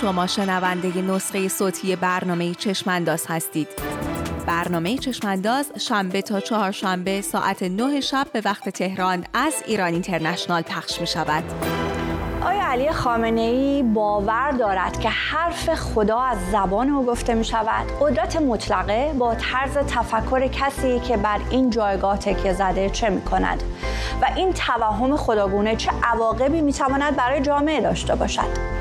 شما شنونده نسخه صوتی برنامه چشم انداز هستید. برنامه چشم انداز شنبه تا چهارشنبه ساعت 9 شب به وقت تهران از ایران اینترنشنال پخش می شود. آیا علی خامنهای باور دارد که حرف خدا از زبان او گفته می شود؟ قدرت مطلقه با طرز تفکر کسی که بر این جایگاه تکیه زده چه می کند؟ و این توهم خداگونه چه عواقبی می تواند برای جامعه داشته باشد؟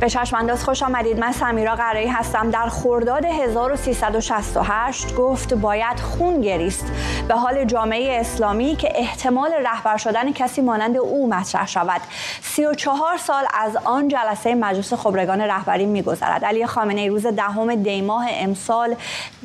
به چشم انداز خوش آمدید. من سمیرا قرایی هستم. در خرداد 1368 گفت باید خون گریست به حال جامعه اسلامی که احتمال رهبر شدن کسی مانند او مطرح شود. 34 سال از آن جلسه مجلس خبرگان رهبری می‌گذرد. علی خامنه‌ای روز 10 دی ماه امسال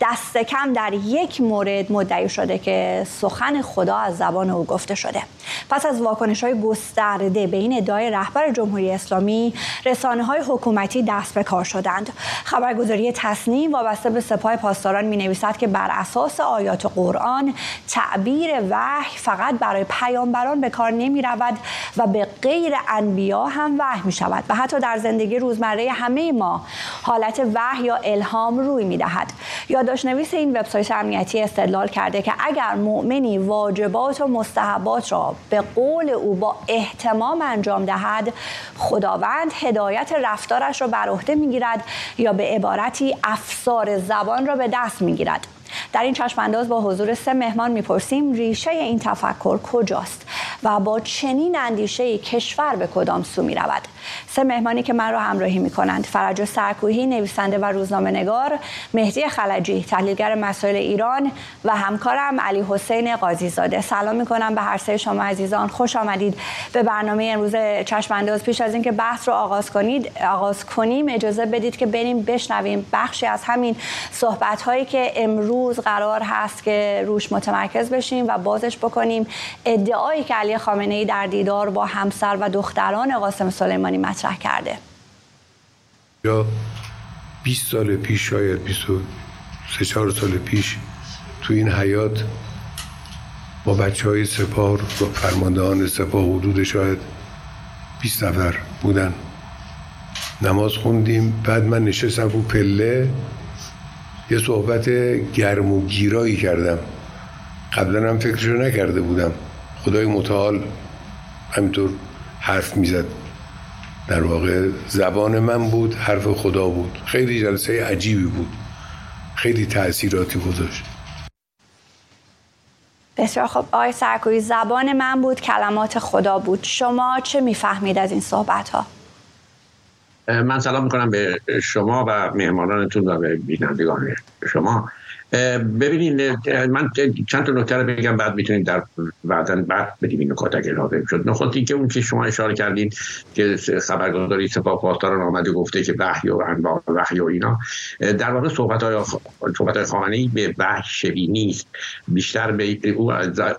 دست کم در یک مورد مدعی شده که سخن خدا از زبان او گفته شده. پس از واکنش‌های گسترده به این ادعای رهبر جمهوری اسلامی، رسانه‌های حکومتی دست به کار شدند. خبرگزاری تسنیم وابسته به سپاه پاسداران می‌نویسد که بر اساس آیات قرآن تعبیر وحی فقط برای پیامبران به کار نمی‌رود و به غیر انبیا هم وحی می‌شود و حتی در زندگی روزمره همه ما حالت وحی یا الهام روی می‌دهد. یادداشت‌نویس این وبسایت امنیتی استدلال کرده که اگر مؤمنی واجبات و مستحبات را به قول او با اهتمام انجام دهد، خداوند هدایت رفتارش را بر عهده می‌گیرد یا به عبارتی افسار زبان را به دست می‌گیرد. در این چشم انداز با حضور 3 مهمان می‌پرسیم ریشه این تفکر کجاست و با چنین اندیشه‌ای کشور به کدام سو می‌رود. 3 مهمانی که من را همراهی می‌کنند: فرج سرکوهی، نویسنده و روزنامه‌نگار، مهدی خلجی، تحلیلگر مسائل ایران، و همکارم علی حسین قاضیزاده. سلام می‌کنم به هر سه شما عزیزان. خوش آمدید به برنامه امروز چشم انداز. پیش از اینکه بحث رو آغاز کنیم اجازه بدید که بریم بشنویم بخشی از همین صحبت‌هایی که امروز قرار هست که روش متمرکز بشیم و بازش بکنیم. ادعایی که علی خامنه‌ای در دیدار با همسر و دختران قاسم سلمانی مطرح کرده. یا 20 سال پیش، شاید 23-4 سال پیش، تو این حیات با بچه‌های سپاه و فرماندهان سپاه حدود شاید 20 نفر بودن، نماز خوندیم. بعد من نشستم رو پله، یه صحبت گرم و گیرایی کردم. قبلا هم فکرشو نکرده بودم. خدای متعال همینطور حرف میزد، در واقع زبان من بود، حرف خدا بود. خیلی جلسه عجیبی بود، خیلی تأثیراتی گذاشت. بسیار خب آقای سرکوهی، زبان من بود، کلمات خدا بود. شما چه میفهمید از این صحبت ها؟ من سلام میکنم به شما و مهمانانتون و به بینندگان شما. ببینید، من چند تا نکته رو بگم، بعد میتونید در بعدن بعد بدیم این نکات اگر لازم شد. نکاتی که اون که شما اشاره کردین که خبرگزاری سپاه پاسداران آمده گفته که وحی و انواع وحی و اینا، در واقع صحبت‌های خامنه‌ای به وحی شبیه نیست. بیشتر به او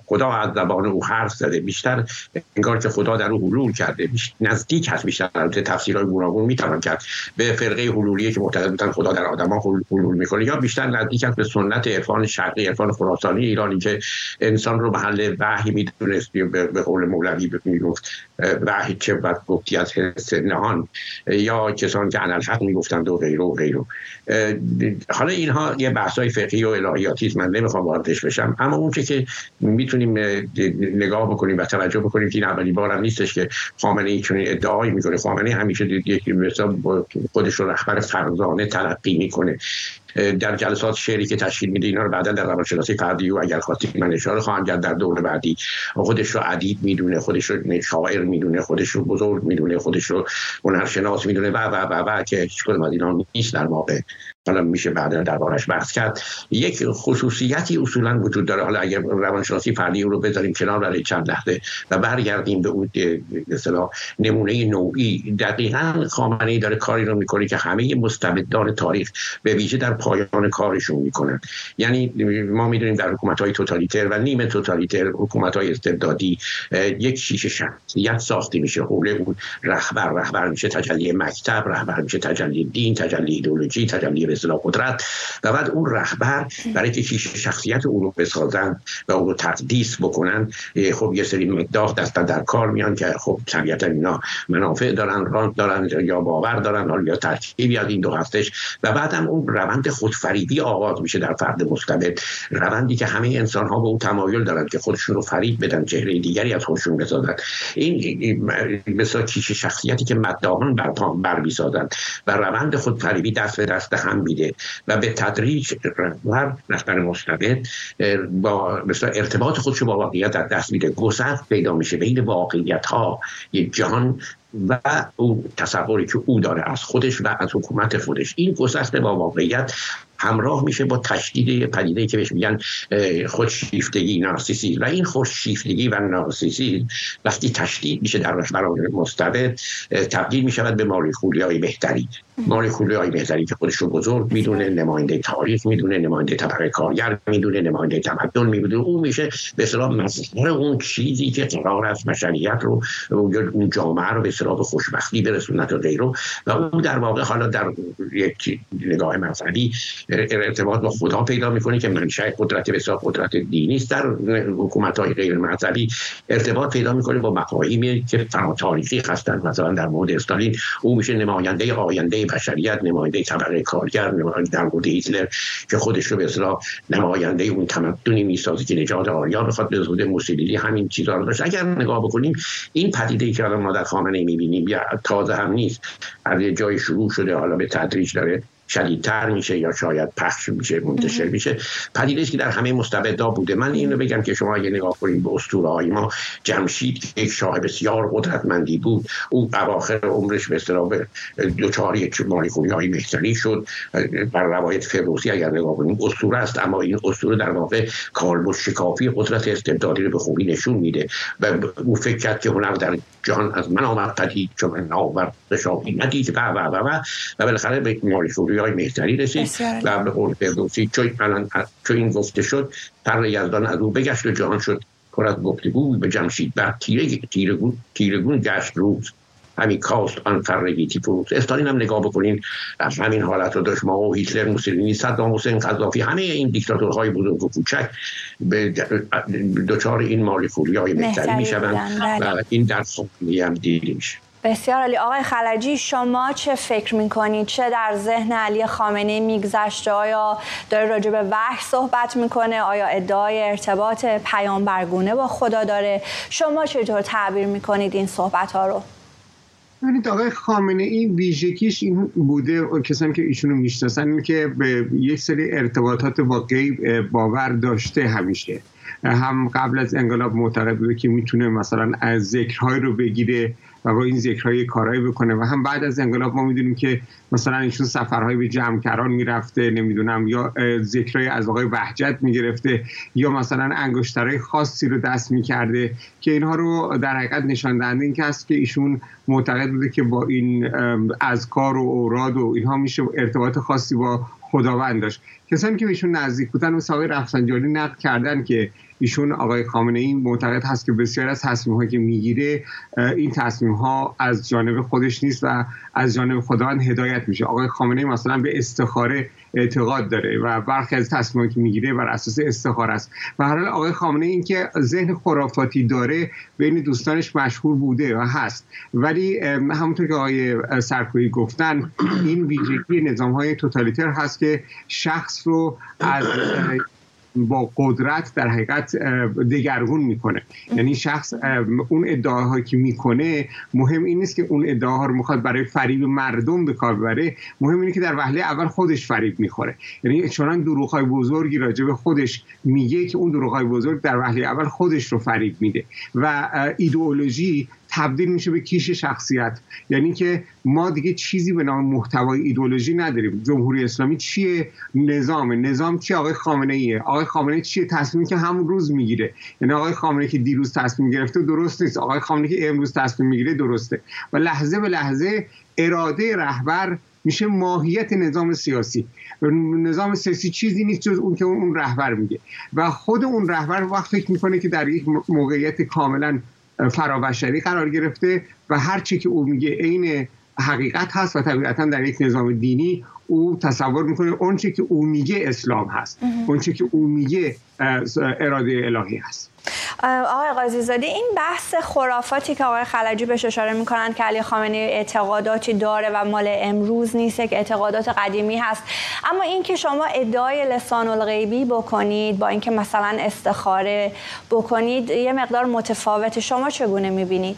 خدا از زبان او حرف زده، بیشتر انگار که خدا در او حلول کرده، نزدیک هست. بیشتر تفسیرهای گوناگون میتوان کرد. به فرقه حلولیه که معتقد بودن خدا در آدم‌ها حلول میکنه، یا بیشتر نزدیک هست به سنت عرفان شرقی، عرفان خراسانی ایرانی که انسان رو محل وحی میدونست. به قول مولوی میگفت وحی چه بد گفتی از حس نهان، یا کسان که انالحق میگفتند و غیره و غیره. حالا اینها یه بحثای فقهی و الهیاتی است، من نمیخوام واردش بشم. اما اون که میتونیم نگاه بکنیم و توجه بکنیم که این اولین بارم نیستش که خامنه‌ای چون ادعایی میکنه. خامنه‌ای همیشه یکی مثلا خودش رو رهبر فرزانه تلقی میکنه. در جلسات شعری که تشکیل میده، اینا رو بعدا در روانشناسی فردی و اگر خواستید من اشاره خواهم کرد در دور بعدی، خودش رو ادیب میدونه، خودش رو شاعر میدونه، خودش رو بزرگ میدونه، خودش رو هنرشناس میدونه و و و و که هیچ کدوم از اینا نیست در واقع. حالا میشه بعدا دربارش بحث کرد. یک خصوصیتی اصولا وجود داره. حالا اگر روانشناسی فردی رو بذاریم کنار برای چند لحظه و برگردیم به اون مثلا نمونه نوعی، دقیقاً خامنه‌ای داره کاری رو میکنه که همه مستبدان تاریخ، به ویژه در پایان کارشون میکنن. یعنی ما میدونیم در حکومت‌های توتالیتر و نیمه توتالیتر، حکومت‌های استبدادی، یک شیشه شخصیت ساخته میشه، حول اون رهبر میشه تجلی مکتب، رهبر میشه تجلی دین، تجلی ایدئولوژی، تجلی به اصطلاح قدرت، و بعد اون رهبر برای که شیشه شخصیت اون رو بسازن و اون رو تقدیس بکنن، خب یه سری مقدار دست در کار میان که خب طبیعتا اینا منافع دارن، رانت دارن یا باور دارن یا ترکیبی از این دو هستش. و بعدم اون روند خودفریبی آغاز میشه در فرد مستبد، روندی که همه انسان ها به اون تمایل دارن که خودشون رو فریب بدن، چهره دیگری از خودشون بسازن. این مثلا کیش شخصیتی که مداهان بر میسازن و روند خودفریبی دست به دست هم میده و به تدریج رهبر مستبد با مثلا ارتباط خودش با واقعیت از دست میده، گسست پیدا میشه بین واقعیت ها یک جهان و اون تصوری که او داره از خودش و از حکومت خودش. این گسست با واقعیت همراه میشه با تشدید پدیده‌ای که بهش میگن خودشیفتگی، نارسیسیسم. و این خودشیفتگی و نارسیسیسم وقتی تشدید میشه در رهبران مستبد، تبدیل میشود به ماریخولیای بهتری که خودش رو بزرگ میدونه، نماینده تاریخ میدونه، نماینده طبقه کارگر میدونه، نماینده تمدن میدونه. او میشه به اصطلاح مظهر اون چیزی که قرار است بشریت رو، اون جامعه رو به اصطلاح به خوشبختی برسونه تا غیره. و او در واقع حالا در یک نگاه مذهبی ارتباط با خدا پیدا میکنه که منشأ قدرت به اصطلاح قدرت دینی است. در حکومت‌های غیر مذهبی ارتباط پیدا میکنه با مفاهیمی که فراتاریخی هستند. مثلا در مورد استالین او میشه نماینده آینده بشریت، نماینده طبقه کارگر. در مورد هیتلر که خودش رو به اصطلاح نماینده اون تمدنی میسازه که نجات آریا بخواد بزوده، موسیلینی همین چیزا رو داشت. اگر نگاه بکنیم این پدیده‌ای که الان ما در خامنه‌ای می‌بینیم تازه هم نیست، از جای شروع شده، حالا به تدریج داره شدیدتر میشه یا شاید پخش میشه، منتشر میشه. پدیده‌ای که در همه مستبدا بوده. من اینو بگم که شما اگه نگاه کنید به اسطوره‌های ما، جمشید که یک شاه بسیار قدرتمندی بود، او اواخر عمرش به اصطلاح دوچار یک ماریخولیای بهتری شد. بر روایت فردوسی اگر نگاه کنیم اسطوره است، اما این اسطوره در واقع کالبد شکافی قدرت استبدادی رو به خوبی نشون میده و او فکر کرد که هنر در جهان از من آمد پدید چون ناورد شاهی ندید و بالاخره به ماریخولی های مهتری رسید و به قول فردوسی چون این گفته شد پر یزدان از او بگشت و جهان شد پر از گفتگوی به جمشید بر تیرگون گشت روز همین کاست آن فرگیتی فروز. استالین هم نگاه بکنین از همین حالت رو داشت. ما و هیتلر، موسیلینی، صدام حسین، قذافی، همه این دیکتاتورهای بزرگ و کوچک به دچار این ماریخولیای مهتری میشوند و این در خامنه‌ای هم دیده میشه. بسیار عالی. آقای خلجی، شما چه فکر میکنید؟ چه در ذهن علی خامنه‌ای میگذشته؟ آیا داره راجع به وحی صحبت میکنه؟ آیا ادعای ارتباط پیامبرگونه با خدا داره؟ شما چطور تعبیر میکنید این صحبت ها رو؟ ببینید آقای خامنه‌ای ویژگیش این بوده و کسانی که ایشونو میشناسن این که به یک سری ارتباطات واقعی باور داشته. همیشه هم قبل از انقلاب معتقد بوده که میتونه مثلا از ذکرهای رو بگیره و با این ذکرهای کارایی بکنه، و هم بعد از انقلاب ما میدونیم که مثلا ایشون سفرهای به جمکران میرفته، نمیدونم یا ذکرهای از آقای وحجت میگرفته یا مثلا انگشترهای خاصی رو دست میکرده که اینها رو در حقیقت نشان دهنده این هست که ایشون معتقد بوده که با این اذکار و اوراد و اینها میشه ارتباط خاصی با خداوند داشت. کسانی که ایشون نزدیک بودن مثل آقای رفسنجانی نقد کردن که ایشون آقای خامنه‌ای معتقد هست که بسیار از تصمیم‌هایی که میگیره این تصمیم‌ها از جانب خودش نیست و از جانب خداوند هدایت میشه. آقای خامنه‌ای مثلا به استخاره اعتقاد داره و برخی از تصمیم‌هایی که میگیره بر اساس استخاره است. به هر حال آقای خامنه‌ای این که ذهن خرافاتی داره بین دوستانش مشهور بوده و هست، ولی همونطور که آقای سرکوهی گفتن این ویژگی نظام‌های توتالیتر هست که شخص رو از با قدرت در حقیقت دگرگون میکنه. یعنی شخص اون ادعاهایی که میکنه مهم این نیست که اون ادعاها رو میخواد برای فریب مردم به کار ببره، مهم اینه که در وهله اول خودش فریب میخوره. یعنی چنان دروغ‌های بزرگی راجع به خودش میگه که اون دروغ‌های بزرگ در وهله اول خودش رو فریب میده و ایدئولوژی تبدیل میشه به کیش شخصیت. یعنی که ما دیگه چیزی به نام محتوای ایدئولوژی نداریم. جمهوری اسلامی چیه؟ نظام چیه؟ آقای خامنه‌ایه. آقای خامنه‌ای چیه؟ تصمیمی که همون روز میگیره. یعنی آقای خامنه‌ای که دیروز تصمیم گرفته درست نیست، آقای خامنه‌ای که امروز تصمیم میگیره درسته. و لحظه به لحظه اراده رهبر میشه ماهیت نظام سیاسی. نظام سیاسی چیزی نیست جز اون که اون رهبر میگه و خود اون رهبر وقتی فکر میکنه که در یک موقعیت کاملا فرابشری قرار گرفته و هر چی که او میگه عین حقیقت هست و طبیعتا در یک نظام دینی او تصور میکنه اون چی که او میگه اسلام هست، اون چی که او میگه اراده الهی هست. آقای قاضیزاده، این بحث خرافاتی که آقای خلجی بهش اشاره میکنند که علی خامنه‌ای اعتقاداتی داره و مال امروز نیست، که اعتقادات قدیمی هست، اما اینکه شما ادعای لسان الغیبی بکنید با اینکه مثلا استخاره بکنید یه مقدار متفاوت، شما چگونه میبینید؟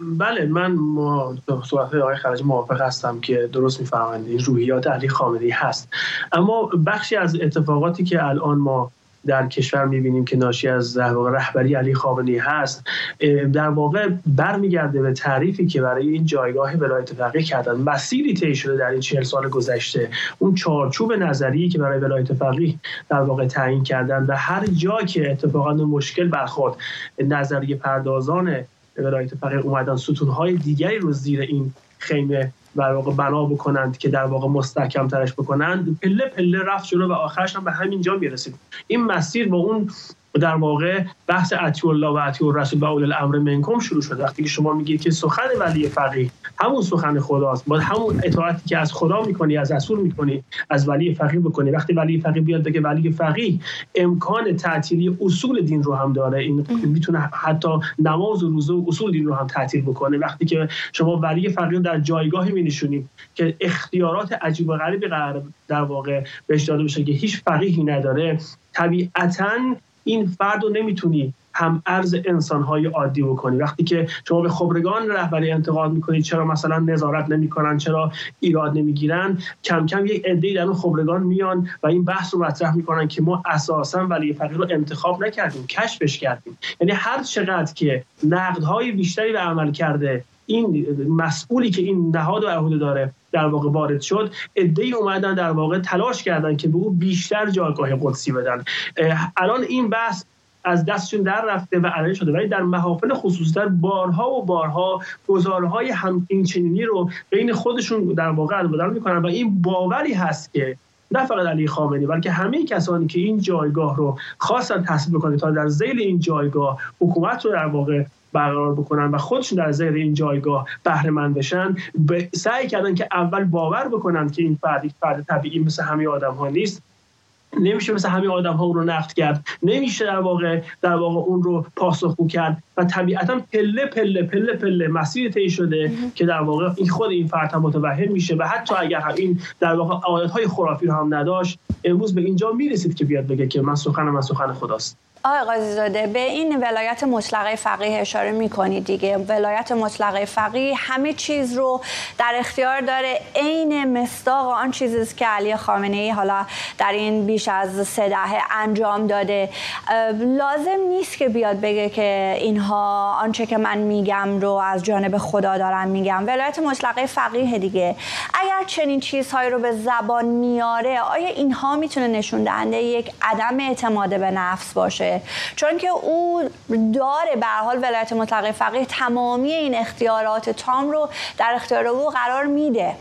بله، من با صحبت آقای خلجی موافق هستم که درست میفرمایند این روحیات علی خامنه‌ای هست، اما بخشی از اتفاقاتی که الان ما در کشور می‌بینیم که ناشی از رهبری علی خامنه‌ای هست، در واقع برمیگرده به تعریفی که برای این جایگاه ولایت فقیه کردن. مسیری طی شده در این 40 سال گذشته، اون چارچوب نظری که برای ولایت فقیه در واقع تعیین کردن و هر جا که اتفاقا مشکل برخورد، نظریه پردازان ولایت فقیه اومدن ستون‌های دیگری رو زیر این خیمه در واقع بنا بکنند که در واقع مستحکم ترش بکنند، پله پله رفت جلو و آخرش هم به همین جا میرسید. این مسیر با اون در واقع بحث اطیع الله و اطیع الرسول و اولی الامر منکم شروع شد. وقتی که شما میگید که سخن ولی فقیه همون سخن خداست، با همون اطاعتی که از خدا میکنی، از رسول میکنی، از ولی فقیه بکنی. وقتی ولی فقیه بیاد بگه ولی فقیه امکان تعطیلی اصول دین رو هم داره، این میتونه حتی نماز و روزه و اصول دین رو هم تعطیل بکنه. وقتی که شما ولی فقیه در جایگاهی می‌نشونید که اختیارات عجیب و غریب در واقع بهش داده بشه که هیچ فقیهی نداره، طبیعتاً این فرد رو نمیتونی هم ارز انسان‌های عادی بکنی. وقتی که شما به خبرگان رهبری انتقاد میکنید چرا مثلا نظارت نمیکنن، چرا ایراد نمیگیرن، کم کم یک عده‌ای در اون خبرگان میان و این بحث رو مطرح میکنن که ما اساسا ولی فقیه رو انتخاب نکردیم، کشفش کردیم. یعنی هر چقدر که نقدهای بیشتری به عمل کرده این مسئولی که این نهاد و عهده داره در واقع وارد شد، عده‌ای اومدن در واقع تلاش کردن که به او بیشتر جایگاه قدسی بدن. الان این بحث از دستشون در رفته و علنی شده، ولی در محافل خصوصی بارها و بارها گزارهای هم این چنینی رو بین خودشون در واقع بدل میکنن و این باوری هست که نه فقط علی خامنه‌ای بلکه همه کسانی که این جایگاه رو خواستن تثبیت بکنن تا در ذیل این جایگاه حکومت رو در واقع برقرار بکنن و خودشون در زیر این جایگاه بهره مند بشن، سعی کردن که اول باور بکنن که این فرد طبیعی مثل همه آدم‌ها نیست، نمیشه مثل همه آدم‌ها اون رو نقد کرد، نمیشه در واقع اون رو پاسخگو کرد و طبیعتاً پله پله پله پله مسیر طی شده که در واقع این خود این فرد هم متوهم میشه و حتی اگر هم این در واقع عادت‌های خرافی رو هم نداشت امروز به اینجا میرسید که بیاد بگه که من سخن خداست. آقای قاضیزاده، به این ولایت مطلقه فقیه اشاره میکنید دیگه. ولایت مطلقه فقیه همه چیز رو در اختیار داره، عین مصداق آن چیزی است که علی خامنه‌ای حالا در این بیش از 3 دهه انجام داده. لازم نیست که بیاد بگه که اینها آنچه که من میگم رو از جانب خدا دارم میگم. ولایت مطلقه فقیه دیگه. اگر چنین چیزهایی رو به زبان میاره، آیا اینها میتونه نشون دهنده یک عدم اعتماد به نفس باشه؟ چون که او داره به هر حال ولایت مطلقه فقیه تمامی این اختیارات تام رو در اختیار او قرار میده.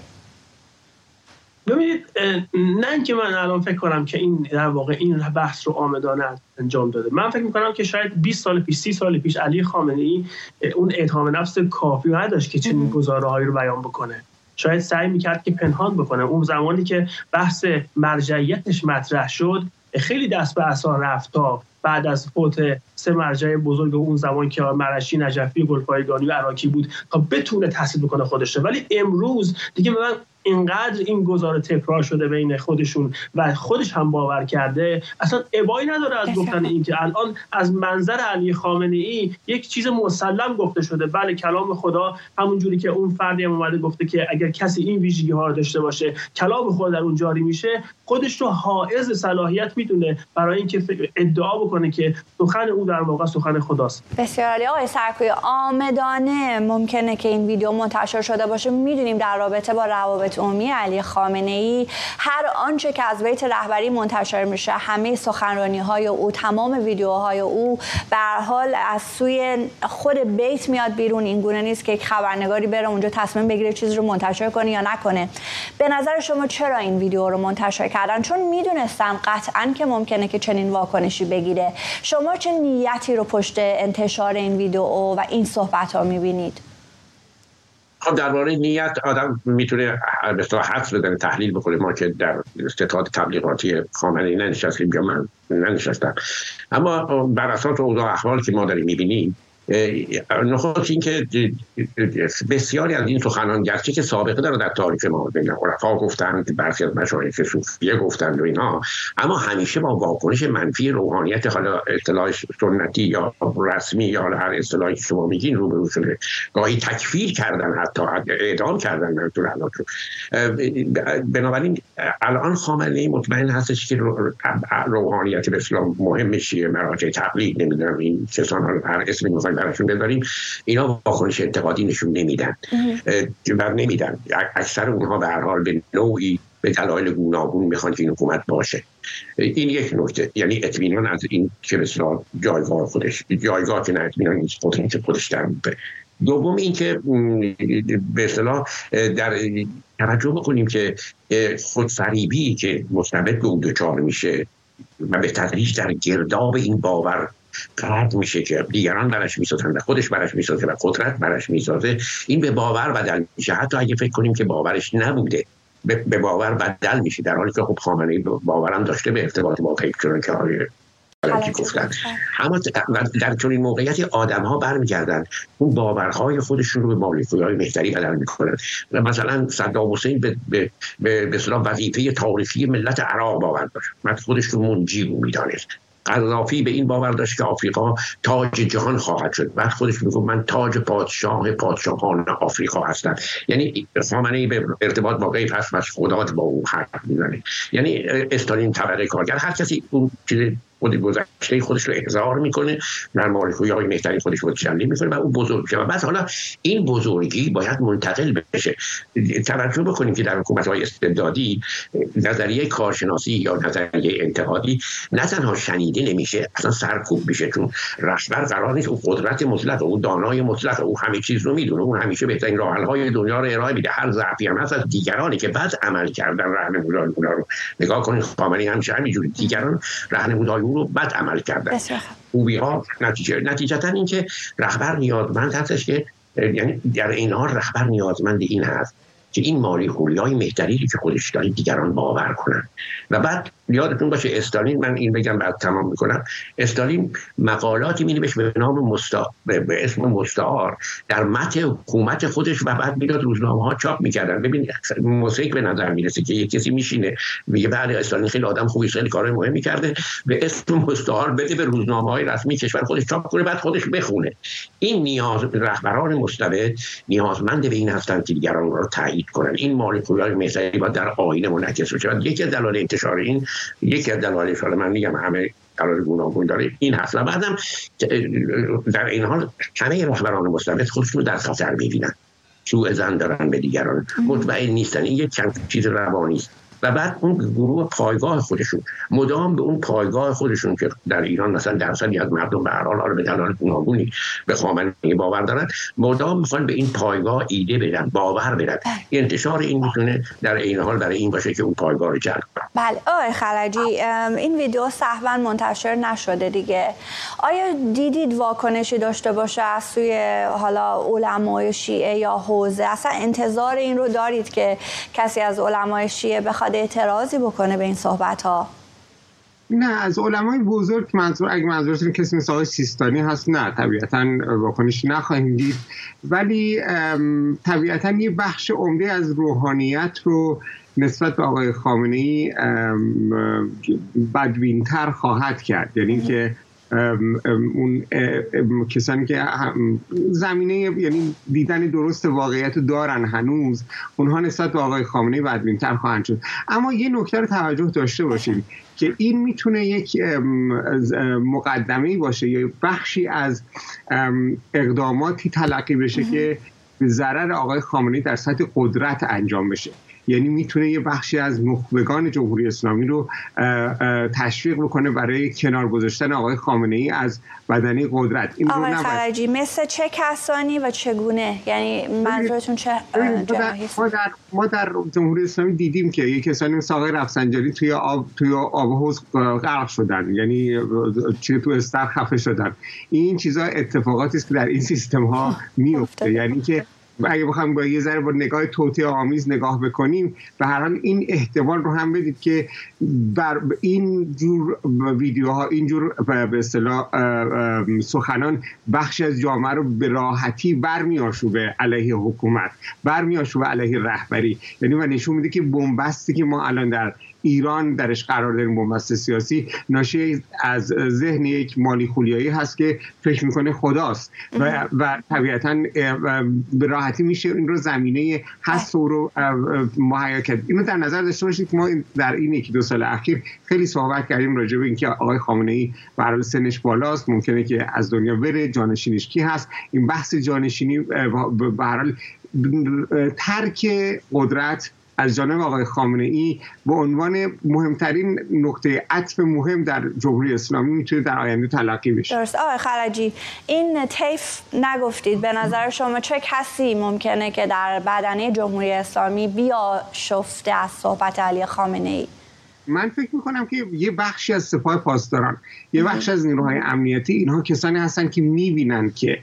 ببینید، نه اینکه من الان فکر کنم که این در واقع این بحث رو آمدانه انجام داده. من فکر میکنم که شاید 20 سال پیش 30 سال پیش علی خامنه‌ای اون اعتماد نفس کافی نداشت که چنین گزاره‌هایی رو بیان بکنه. شاید سعی میکرد که پنهان بکنه. اون زمانی که بحث مرجعیتش مطرح شد خیلی دست به عصا رفت تا بعد از فوت 3 مرجع بزرگ اون زمان که مرشی، نجفی، گلپایگانی و عراقی بود تا بتونه تحصیل بکنه خودشه. ولی امروز دیگه به من اینقدر این گزاره تکرار شده بین خودشون و خودش هم باور کرده، اصلا ابایی نداره از گفتن این که الان از منظر علی خامنه‌ای یک چیز مسلم گفته شده. بله، کلام خدا همون جوری که اون فردی هم اومده گفته که اگر کسی این ویژگی‌ها رو داشته باشه کلام خدا در اون جاری میشه، خودش رو حائز صلاحیت میدونه برای اینکه ادعا بکنه که سخن اون در واقع سخن خداست. بسیار عالی. آقای سرکوهی، آمدانه ممکنه که این ویدیو منتشر شده باشه، میدونیم در رابطه با روابط هیئت عمومی علی خامنه‌ای هر آنچه که از بیت رهبری منتشر میشه، همه سخنرانی‌های او، تمام ویدیوهای او به هر حال از سوی خود بیت میاد بیرون. این گونه نیست که یک خبرنگاری بره اونجا تصمیم بگیره چیزی رو منتشر کنه یا نکنه. به نظر شما چرا این ویدیو رو منتشر کردن؟ چون میدونستم قطعاً که ممکنه که چنین واکنشی بگیره. شما چه نیتی رو پشت انتشار این ویدیو و این صحبت‌ها می‌بینید؟ خب درباره نیت آدم میتونه به اصطلاح حدس بزنه، تحلیل بکنه. ما که در ستاد تبلیغاتی خامنه‌ای ننشستیم یا من ننشستم، اما بر اساس اوضاع احوال که ما داریم می‌بینیم، نخست این که بسیاری از این سخنان گرچه که سابقه داره در تاریخ ما، عرفا گفتند، برخی از مشایخ صوفیه گفتند و اینا، اما همیشه با واکنش منفی روحانیت، حالا اصطلاح سنتی یا رسمی یا هر اصطلاحی شما میگین، روبرو شده. گاهی تکفیر کردن، حتی اعدام کردن منظور حالات رو. بنابراین الان خامنه‌ای مطمئن هستش که روحانیت به اسلام مهم شیعه، مراجع تبلیغ، نمیدونم این کسان هر اسمی میخوایم براشون بذاریم، اینا واکنش انتقادی نشون نمیدن و نمیدن. اکثر اونها به هر حال به نوعی به دلایل گوناگون میخوان که این حکومت باشه. این یک نکته، یعنی اطمینان از این که به اصطلاح جایگاه خودش، جایگاه که نه اطمینان از خودش در میده. دوم این که به اصطلاح در توجه بکنیم که خودفریبی که مستبد به اون دچار میشه و به تدریج در گرداب این باور قرار میشه که دیگران برش میسازند، خودش برش میسازه و قدرت برش میسازه، این به باور بدل میشه. حتی اگه فکر کنیم که باورش نبوده، به باور بدل میشه، در حالی که خب خامنه‌ای باورم داشته به ارتباط با پیکچون که حالا گفتن. اما در چنین موقعیتی آدم‌ها برمیگردن اون باورهای خودشون رو به مالکی‌های مهتری بدل میکنن. مثلا صدام حسین به اصطلاح وظیفه تاریخی ملت عراق باور داشت، من خودش رو منجی میدانست. قذافی به این باور داشت که آفریقا تاج جهان خواهد شد، بعد خودش میگفت من تاج پادشاهان آفریقا هستم. یعنی خامنه‌ای به ارتباط با غیب هست و خدات با اون حرف میزنه. یعنی استالین طبقه کارگر، هر کسی اون چیز خود گذشته خودش رو احضار میکنه، در مالکی‌های مهتری خودش رو تجلی میکنه و اون بزرگ میشه. و بعد حالا این بزرگی باید منتقل بشه. توجه بکنیم که در حکومت‌های استبدادی نظریه کارشناسی یا نظریه انتقادی نه تنها شنیده نمیشه، اصلا سرکوب میشه، چون رهبر قرار نیست او قدرت مطلق، او دانای مطلق، او همه چیز رو میدونه، اون همیشه بهترین راه‌های دنیا رو ارائه میده، هر ضعفی هم هست از دیگرانی که بعد عمل کردن رهنمودان اون‌ها رو نگاه کنید. خامنه‌ای هم همینجوری دیگران رهنمودان رو بد عمل کردن. خوبی ها نتیجتا این که رهبر نیازمند هستش که، یعنی در این حال رهبر نیازمند این هست که این مالیخولیای مهتری که خودش داری دیگران باور کنن. و بعد یادتون باشه استالین، من این بگم بعد تمام میکنم، استالین مقالاتی می‌نوشت به نام به اسم مستعار در متن حکومت خودش و بعد میداد روزنامه‌ها چاپ می‌کردن. ببین موسیقی به نظر میرسه که یک کسی میشینه میگه بله استالین خیلی آدم خوبی، خیلی کارهای مهمی کرده، به اسم مستعار بده به روزنامه‌های رسمی کشور خودش چاپ کنه، بعد خودش بخونه. این نیاز رهبران مستبد نیازمند به این هستند که دیگران رو تایید کنن. این مالیخولیای مهتری باید در آینه منعکس بشه. یکی از دلایل انتشار این، یکی از دلایلش، حالا من میگم همه دلایل گوناگون داره، این هست. و بعدم در این حال همه رهبران مستبد خودشون در خطر میبینن، سوء ظن دارن به دیگران، مطمئن نیستن. این یک چیز روانی است. و بعد اون گروه پایگاه خودشون مدام به اون پایگاه خودشون که در ایران مثلا درصدی از مردم به هر حال به دلایل گوناگونی به خامنه‌ای باور دارن، مدام میخوان به این پایگاه ایده بدن، باور بدن. انتشار این میتونه در این حال برای این باشه که اون پایگاه رو جلب کنه. بله آقای خلجی، این ویدیو سهوا منتشر نشده دیگه، آیا دیدید واکنشی داشته باشه از سوی حالا علمای شیعه یا حوزه؟ اصلا انتظار این رو دارید که کسی از علمای شیعه بخواد اعتراضی بکنه به این صحبت ها؟ نه، از علمای بزرگ منظور، اگه منظورتون کسی مثل آقای سیستانی هست، نه طبیعتاً واکنش نخواهیم دید. ولی طبیعتاً یه بخش عمده از روحانیت رو نسبت به آقای خامنه‌ای بدبین‌تر خواهد کرد. یعنی که اون کسانی که زمینه، یعنی دیدن درست واقعیت رو دارن هنوز، اونها نسبت به آقای خامنه‌ای بدبین‌تر خواهند شد. اما یه نکته رو توجه داشته باشیم که این میتونه یک مقدمه‌ای باشه یا بخشی از اقداماتی تلقی بشه که به ضرر آقای خامنه‌ای در سطح قدرت انجام بشه. یعنی میتونه یه بخشی از نخبگان جمهوری اسلامی رو تشویق بکنه برای کنار گذاشتن آقای خامنه‌ای از بدنه قدرت. این آقای خلجی مثل چه کسانی و چگونه؟ یعنی منظورتون چه جماعتی؟ ما در جمهوری اسلامی دیدیم که یک کسانی مثل آقای رفسنجانی توی آب حوض غرق شدن، یعنی تو استر خفه شدن. این چیزا اتفاقاتی است که در این سیستم ها میفته، یعنی که اگه بخوام با یه ذره با نگاه توطئه آمیز نگاه بکنیم، به هر حال این احتمال رو هم بدید که بر این جور ویدیوها، این جور به اصطلاح سخنان بخش از جامعه رو به راحتی برمی‌آشوبه علیه حکومت، برمی‌آشوبه علیه رهبری. یعنی و نشون میده که بنبستی که ما الان در ایران درش قرار داریم، بنبست سیاسی، ناشی از ذهن یک مالی خولیایی هست که فکر میکنه خداست و طبیعتاً به راحتی میشه این رو زمینه حس رو مهیا کرد. اینو در نظر داشته باشید که ما در این یکی دو سال اخیر خیلی صحبت کردیم راجع به اینکه آقای خامنه‌ای برای سنش بالاست، ممکنه که از دنیا بره، جانشینش کی هست. این بحث جانشینی به هر حال ترک قدرت از جانب آقای خامنه‌ای به عنوان مهمترین نقطه عطف مهم در جمهوری اسلامی میتونه در آینده تلقی بشه. درست. آقای خلجی، این طیف نگفتید، به نظر شما چه کسی ممکنه که در بدنه جمهوری اسلامی بیا شفته از صحبت علی خامنه‌ای؟ من فکر میکنم که یه بخشی از سپاه پاسداران، یه بخش از نیروهای امنیتی، اینها کسانی هستن که میبینن که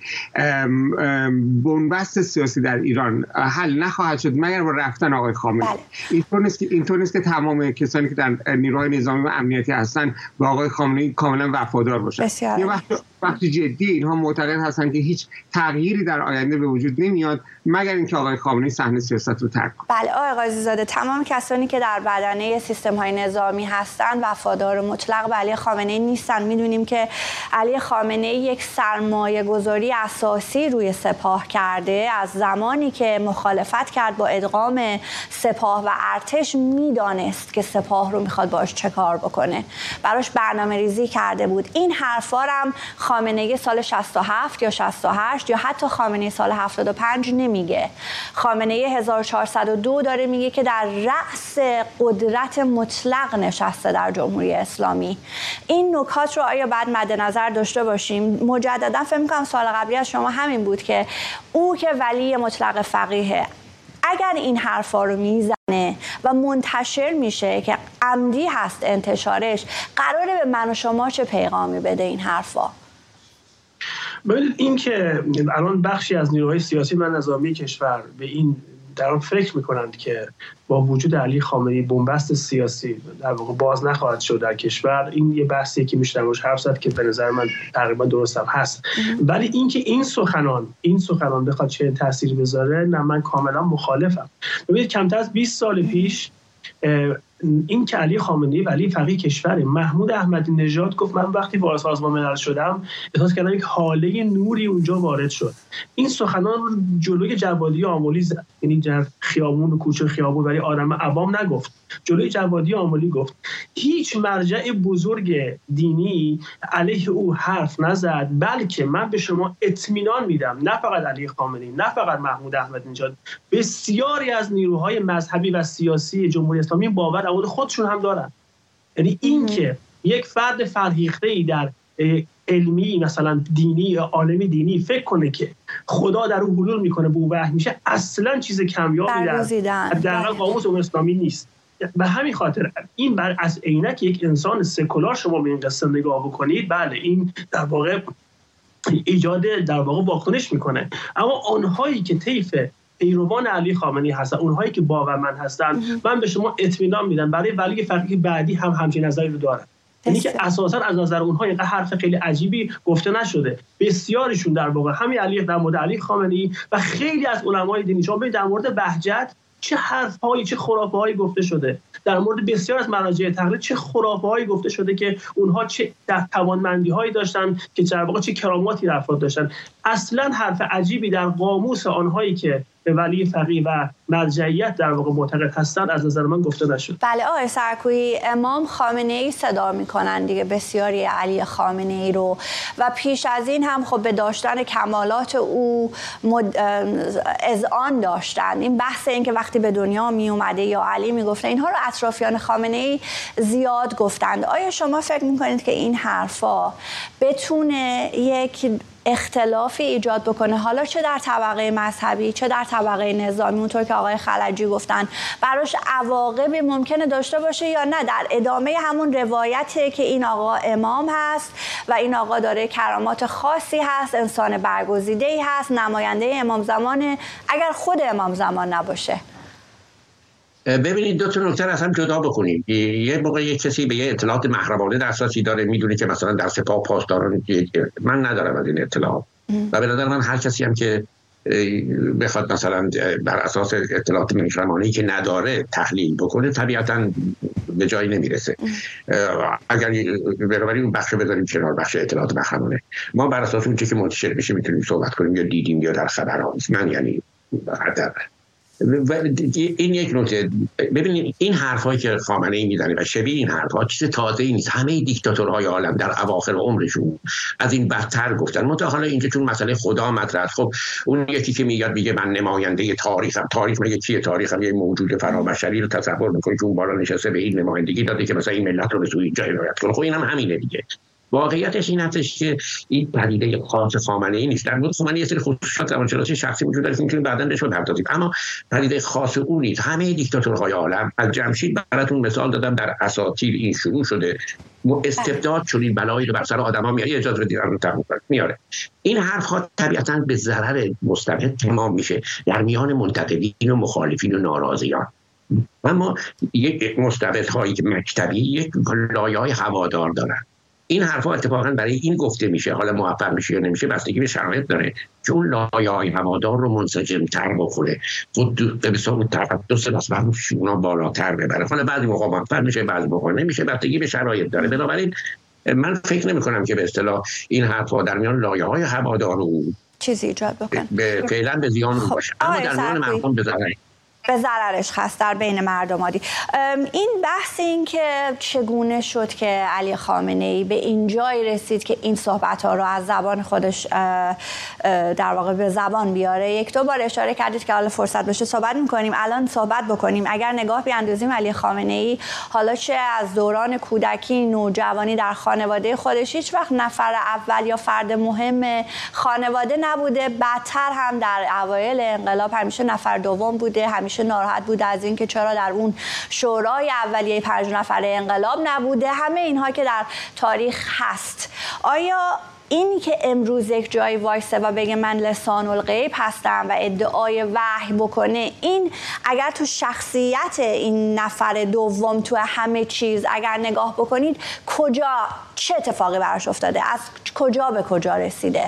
بنبست سیاسی در ایران حل نخواهد شد مگر با رفتن آقای خامنه‌ای. اینطور نیست که تمام کسانی که در نیروهای نظامی و امنیتی هستن با آقای خامنه‌ای کاملا وفادار باشن. یه وقتی جدی اینها معتقد هستن که هیچ تغییری در آینده به وجود نمیاد مگر اینکه آقای خامنه‌ای صحنه سیاست رو ترک کنه. بله آقای قاضی‌زاده، تمام کسانی که در بدنه سیستم‌های نظامی هستند وفادار مطلق به علی خامنه‌ای نیستن. میدونیم که علی خامنه‌ای یک سرمایه‌گذاری اساسی روی سپاه کرده. از زمانی که مخالفت کرد با ادغام سپاه و ارتش میدانست که سپاه رو میخواد باش چه کار بکنه، براش برنامه‌ریزی کرده بود. این حرفا هم خامنه‌ای سال 67 یا 68 یا حتی خامنه‌ای سال 75 نمیگه. خامنه‌ای 1402 داره میگه که در رأس قدرت مطلق نشسته در جمهوری اسلامی. این نکات رو آیا بعد مد نظر داشته باشیم؟ مجددا فکر می‌کنم سال قبلی از شما همین بود که او که ولی مطلق فقیه، اگر این حرفا رو میزنه و منتشر میشه که عمدی هست انتشارش، قراره به من و شما چه پیغامی بده این حرفا؟ بله، این که الان بخشی از نیروهای سیاسی و نظامی کشور به این در آن فکر میکنند که با وجود علی خامنه‌ای بنبست سیاسی در واقع باز نخواهد شد در کشور، این یه بحثیه که میشه روش حرف زد که به نظر من تقریبا درست هم هست. ولی اینکه این سخنان بخواد چه تأثیری بذاره، نه، من کاملا مخالفم. ببینید کمتر از 20 سال پیش این که علی خامنه‌ای ولی فقیه کشوره، محمود احمدی نژاد گفت من وقتی وارث آزمان ملل شدم احساس کردم یک حاله نوری اونجا وارد شد. این سخنان رو جلوی جوادی آملی زد، یعنی در خیابون به کوچه خیابون، ولی آدم عوام نگفت، جلوی جوادی آملی گفت. هیچ مرجع بزرگ دینی علیه او حرف نزد، بلکه من به شما اطمینان میدم نه فقط علی خامنه‌ای، نه فقط محمود احمدی نژاد، بسیاری از نیروهای مذهبی و سیاسی جمهوری اسلامی باور خودشون هم دارن. یعنی این که یک فرد فرهیخته‌ای در علمی، مثلا دینی، عالم دینی فکر کنه که خدا در او حلول میکنه، به او وحی میشه، اصلا چیز کمیابی در قاموس اسلامی نیست. به همین خاطر این بر از عینک یک انسان سکولار شما به این قصه نگاه بکنید، بله این در واقع ایجاد در واقع واکنش میکنه. اما آنهایی که طیف پیروان علی خامنه‌ای هستن، اونهایی که باورمند هستن، من به شما اطمینان میدم برای ولی فقیه بعدی هم همچین نظری رو دارن. یعنی که اساسا از نظر اونها اینقدر حرف خیلی عجیبی گفته نشده. بسیارشون در واقع همین در مورد علی خامنه‌ای و خیلی از علمای دینی، شما ببینید در مورد بهجت چه حرفهایی، چه خرافه‌هایی گفته شده، در مورد بسیار از مراجع تقلید چه خرافه‌هایی گفته شده که اونها چه توانمندی‌هایی داشتن، که در واقع چه کراماتی رفت داشتن. اصلا حرف عجیبی در قاموس آنهایی که به ولی فقیه و مرجعیت در واقع معتقد هستند از نظر من گفته نشد. بله آقای سرکوهی، امام خامنه‌ای صدا می‌کنند دیگه بسیاری علی خامنه‌ای رو و پیش از این هم خب به داشتن کمالات او اذعان داشتند. این بحث این که وقتی به دنیا می اومده یا علی میگفته، اینها رو اطرافیان خامنه‌ای زیاد گفتند. آیا شما فکر می‌کنید که این حرفا بتونه یک اختلافی ایجاد بکنه، حالا چه در طبقه مذهبی چه در طبقه نظامی، اونطور که آقای خلجی گفتن براش عواقبی ممکنه داشته باشه یا نه، در ادامه همون روایته که این آقا امام هست و این آقا داره کرامات خاصی هست، انسان برگزیده‌ای هست، نماینده امام زمانه، اگر خود امام زمان نباشه؟ ببینید دو تا نکته را از هم جدا بکنیم. یه موقع یک کسی به یه اطلاعات محرمانه دسترسی داره، میدونه که مثلا در سپاه پاسداران، من ندارم از این اطلاعات و به نظر من هر کسی هم که بخواد مثلا بر اساس اطلاعات محرمانه‌ای که نداره تحلیل بکنه طبیعتاً به جایی نمیرسه. اگر برای اون بخش بذاریم کنار، بخش اطلاعات محرمانه، ما بر اساس اون چیزی که منتشر میشه میتونیم صحبت کنیم یا دیدیم یا در خبرها. من یعنی این یک نکته. ببینید این حرفایی که خامنه‌ای میزنه و شبیه این حرفا چیز تازه‌ای نیست. همه دیکتاتورهای عالم در اواخر عمرشون از این بدتر گفتن. متأ حالا اینکه چون مسئله خدا مطرح، خب اون یکی که میگه من نماینده تاریخم، تاریخ میگه چیه؟ تاریخم یه موجود فرابشری رو تصور می‌کنه که اون بالا نشسته به این نمایندگی داده که مثلا این ملت رو به سوی جای هدایت کنه. خب اینم همینه دیگه. واقعیتش این هستش که این پدیده خاص خامنه‌ای نیست. در مورد خامنه‌ای یه سری خصوصیات روانشناسی شخصی وجود داره که می‌تونیم بعداً بهش بپردازیم، اما پدیده خاص اون نیست. همه دیکتاتورهای عالم، از جمشید براتون مثال دادم، در اساطیر این شروع شده، استبداد چنین بلایی رو بر سر آدم‌ها میاره، اجازه بدید رو تموم میاره. این حرف‌ها طبیعتاً به ضرر مستبد تمام میشه در میان منتقدین و مخالفین و ناراضیان. اما یک مستبدهای مکتبی یک لایه‌های هوادار دارن. این حرفا اتفاقا برای این گفته میشه، حالا موفق میشه یا نمیشه بستگی به شرایط داره، چون لایه‌های هوادار رو منسجم‌تر بخوره، خود به حساب تقدس بس اونا بالاتر ببره. حالا بعضی موقع موفق میشه، بعضی موقع نمیشه، بستگی به شرایط داره. بنابراین من فکر نمی‌کنم که به اصطلاح این حرفا در میان لایه‌های هوادار رو چیزی ایجاد بکنه، فعلا به زیان رو باشه، اما در میان مردم بذاره به ضررش هست در بین مردم عادی. این بحث این که چگونه شد که علی خامنه‌ای به این جای رسید که این صحبت‌ها رو از زبان خودش در واقع به زبان بیاره، یک دو بار اشاره کردید که حالا فرصت بشه صحبت می‌کنیم، الان صحبت بکنیم. اگر نگاه بیاندازیم علی خامنه‌ای حالا چه از دوران کودکی، نوجوانی، در خانواده خودش هیچ وقت نفر اول یا فرد مهم خانواده نبوده، بدتر هم در اوایل انقلاب همیشه نفر دوم بوده، همیشه ناراحت بود از اینکه چرا در اون شورای اولیه 5 نفره انقلاب نبوده. همه اینها که در تاریخ هست، آیا این که امروز یک جایی وایسه و بگه من لسان الغیب هستم و ادعای وحی بکنه، این اگر تو شخصیت این نفر دوم، تو همه چیز اگر نگاه بکنید، کجا چه اتفاقی براش افتاده، از کجا به کجا رسیده؟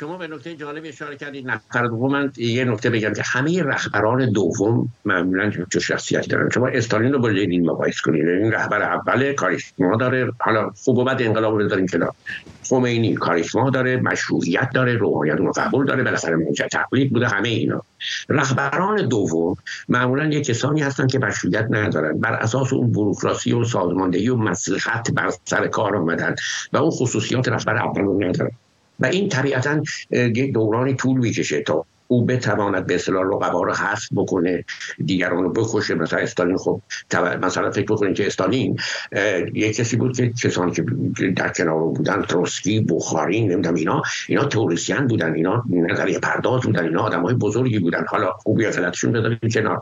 شما به نکته جالبی اشاره کردید، نفر دوم. من یه نکته بگم که همه رهبران دوم معمولا چه شخصیتی دارن. شما استالین رو با لنین مقایسه کنید، این رهبر اول کاریسما داره، حالا خوب و بد انقلاب بذاریم کنار. خمینی کاریسما داره، مشروعیت داره، روحانیت رو قبول داره، بالاخره منجر تقلید بوده. همه اینا رهبران دوم معمولا یک کسانی هستن که مشروعیت ندارن، بر اساس اون بوروکراسی و سازماندهی و مصلحت بر سر کار اومدن و اون خصوصیات رهبر اول ندارن و این طبیعتاً یک دورانی طول می‌کشه تا او بتواند به اصطلاح رقبا رو حذف بکنه، دیگران رو بکشه. مثلا استالین، خب مثلا فکر بکنید که استالین یک کسی بود که کسانی که در کنار او بودن، تروسکی، بخارین، نمیدونم اینا تئوریسین بودن، اینا نظریه پرداز بودن، اینا آدمای بزرگی بودن. حالا خوب یا غلطشون بذاریم کنار.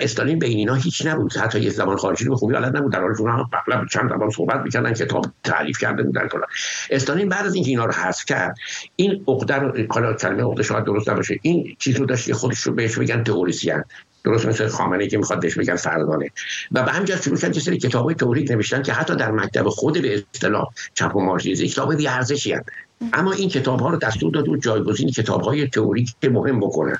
استالین بین اینا هیچ نبود، حتی یه زبان خارجی رو به خوبی بلد نبود، در حالی که اونها اغلب چند زبان صحبت می‌کردن، کتاب تألیف کرده بودن. استالین بعد از اینکه اینا رو حذف کرد، این عقده رو، حالا کلمه عقده شاید درست نباشه، این چیز رو داشت که خودش رو بهش بگن تئوریسین، درست مثل خامنه‌ای که میخواد بهش بگن فردانه، و به همجاست شروع کردن یه سری کتاب‌های تئوریک نوشتن که حتی در مکتب خود به اصطلاح چپ و مارکسیسم کتاب‌های بی‌ارزشی هستند. اما این کتاب‌ها رو دستور داده بود جایگزین کتاب‌های تئوریک مهم بکنن.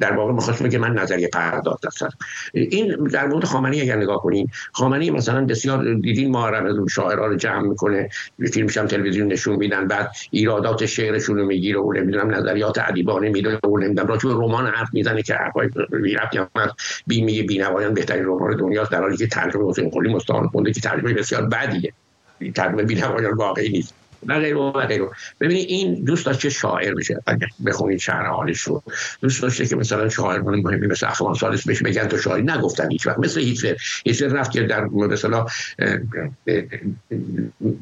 در واقع می‌خواستم بگم من نظریه پرداز هستم. این در مورد خامنه‌ای اگر نگاه کنین، خامنه‌ای مثلا بسیار دیدین معرب شاعرها رو جمع می‌کنه، فیلمش هم تلویزیون نشون میدن، بعد ایرادات شعرشون رو میگیره و نمی‌دونم نظریات ادیبانه میده و نمی‌دونم راجع به رمان حرف میزنه که حرفای بی‌ربطی هم میگه بی‌نوایان بهترین رمان دنیاست، در حالی که ترجمه حسین قلی مستعان خونده که ترجمه بسیار بدیه. ترجمه بی‌نوایان واقعی نیست. و غیره. ببینید این دوست داشت که شاعر بشه، اگر بخونید شعر حالش رو، دوست داشته که مثلا شاعران مهمی مثل اخوان ثالث بهش بگن تو شاعری، نگفتن هیچ وقت. مثل هیتلر رفت که در مثلا